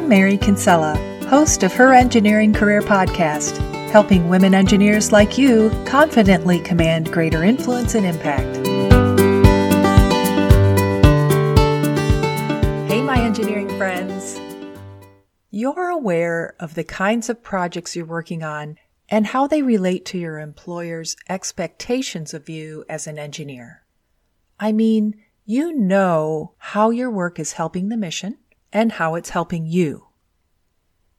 I'm Mary Kinsella, host of Her Engineering Career Podcast, helping women engineers like you confidently command greater influence and impact. Hey, my engineering friends. You're aware of the kinds of projects you're working on and how they relate to your employer's expectations of you as an engineer. I mean, you know how your work is helping the mission and how it's helping you.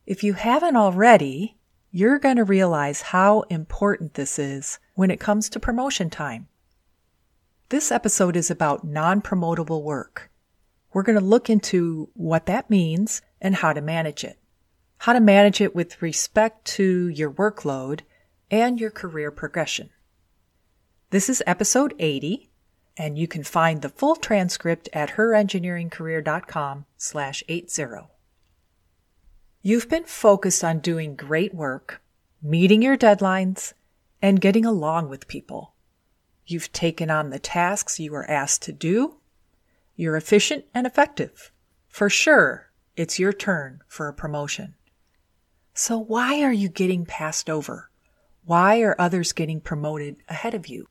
If you haven't already, you're going to realize how important this is when it comes to promotion time. This episode is about non-promotable work. We're going to look into what that means and how to manage it. How to manage it with respect to your workload and your career progression. This is episode 80. And you can find the full transcript at herengineeringcareer.com/80. You've been focused on doing great work, meeting your deadlines, and getting along with people. You've taken on the tasks you were asked to do. You're efficient and effective. For sure, it's your turn for a promotion. So why are you getting passed over? Why are others getting promoted ahead of you?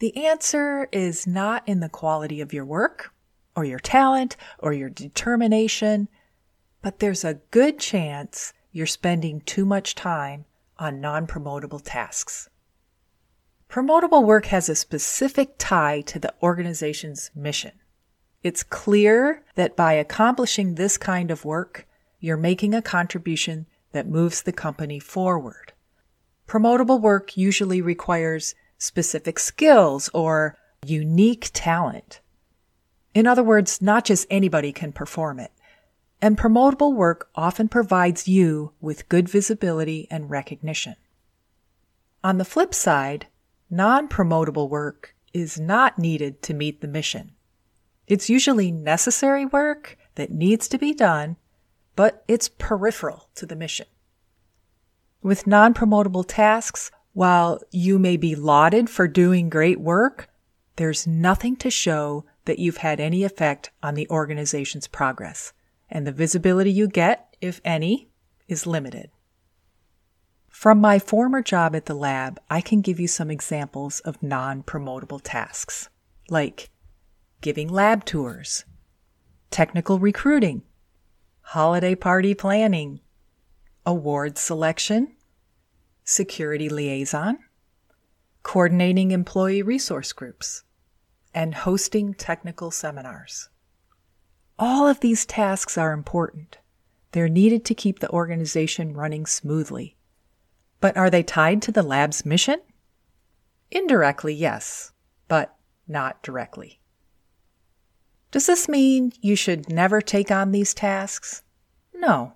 The answer is not in the quality of your work, or your talent, or your determination, but there's a good chance you're spending too much time on non-promotable tasks. Promotable work has a specific tie to the organization's mission. It's clear that by accomplishing this kind of work, you're making a contribution that moves the company forward. Promotable work usually requires specific skills or unique talent. In other words, not just anybody can perform it. And promotable work often provides you with good visibility and recognition. On the flip side, non-promotable work is not needed to meet the mission. It's usually necessary work that needs to be done, but it's peripheral to the mission. With non-promotable tasks, while you may be lauded for doing great work, there's nothing to show that you've had any effect on the organization's progress, and the visibility you get, if any, is limited. From my former job at the lab, I can give you some examples of non-promotable tasks, like giving lab tours, technical recruiting, holiday party planning, award selection, security liaison, coordinating employee resource groups, and hosting technical seminars. All of these tasks are important. They're needed to keep the organization running smoothly. But are they tied to the lab's mission? Indirectly, yes, but not directly. Does this mean you should never take on these tasks? No.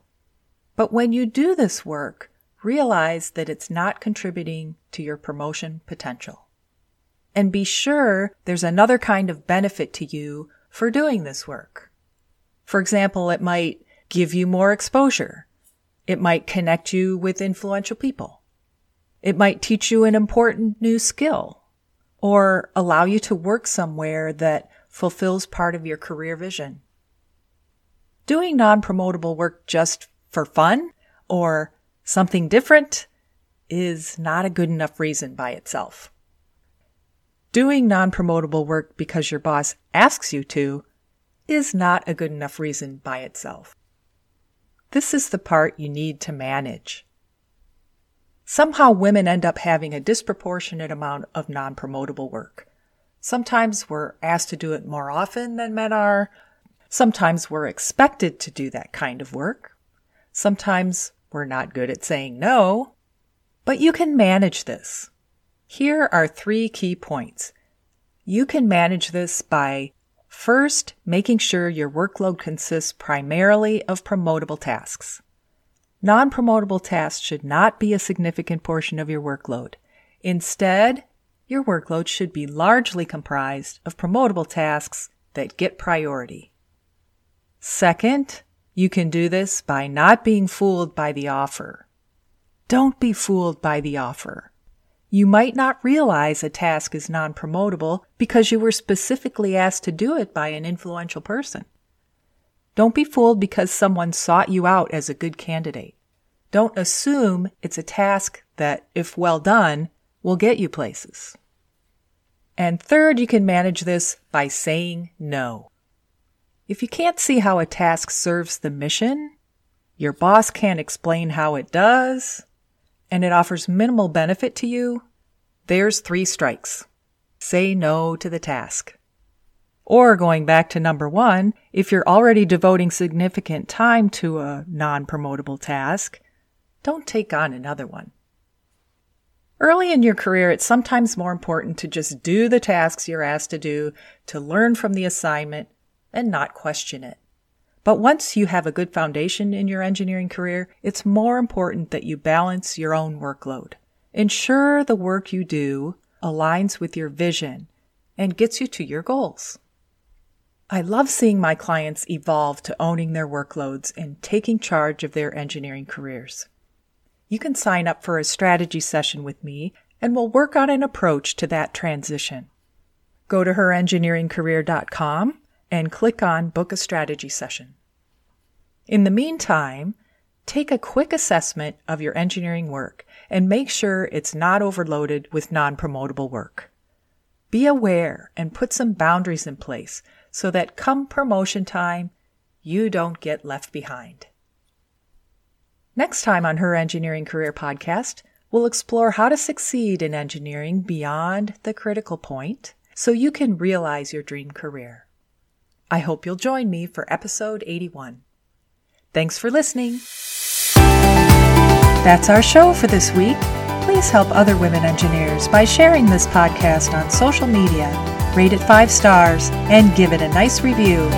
But when you do this work, realize that it's not contributing to your promotion potential. And be sure there's another kind of benefit to you for doing this work. For example, it might give you more exposure. It might connect you with influential people. It might teach you an important new skill or allow you to work somewhere that fulfills part of your career vision. Doing non-promotable work just for fun or something different is not a good enough reason by itself. Doing non-promotable work because your boss asks you to is not a good enough reason by itself. This is the part you need to manage. Somehow women end up having a disproportionate amount of non-promotable work. Sometimes we're asked to do it more often than men are. Sometimes we're expected to do that kind of work. Sometimes we're not good at saying no, but you can manage this. Here are three key points. You can manage this by first, making sure your workload consists primarily of promotable tasks. Non-promotable tasks should not be a significant portion of your workload. Instead, your workload should be largely comprised of promotable tasks that get priority. Second, you can do this by not being fooled by the offer. Don't be fooled by the offer. You might not realize a task is non-promotable because you were specifically asked to do it by an influential person. Don't be fooled because someone sought you out as a good candidate. Don't assume it's a task that, if well done, will get you places. And third, you can manage this by saying no. If you can't see how a task serves the mission, your boss can't explain how it does, and it offers minimal benefit to you, there's 3 strikes. Say no to the task. Or going back to number 1, if you're already devoting significant time to a non-promotable task, don't take on another one. Early in your career, it's sometimes more important to just do the tasks you're asked to do, to learn from the assignment, and not question it. But once you have a good foundation in your engineering career, it's more important that you balance your own workload. Ensure the work you do aligns with your vision and gets you to your goals. I love seeing my clients evolve to owning their workloads and taking charge of their engineering careers. You can sign up for a strategy session with me, and we'll work on an approach to that transition. Go to herengineeringcareer.com and click on Book a Strategy Session. In the meantime, take a quick assessment of your engineering work and make sure it's not overloaded with non-promotable work. Be aware and put some boundaries in place so that come promotion time, you don't get left behind. Next time on Her Engineering Career Podcast, we'll explore how to succeed in engineering beyond the critical point so you can realize your dream career. I hope you'll join me for episode 81. Thanks for listening. That's our show for this week. Please help other women engineers by sharing this podcast on social media, rate it 5 stars, and give it a nice review.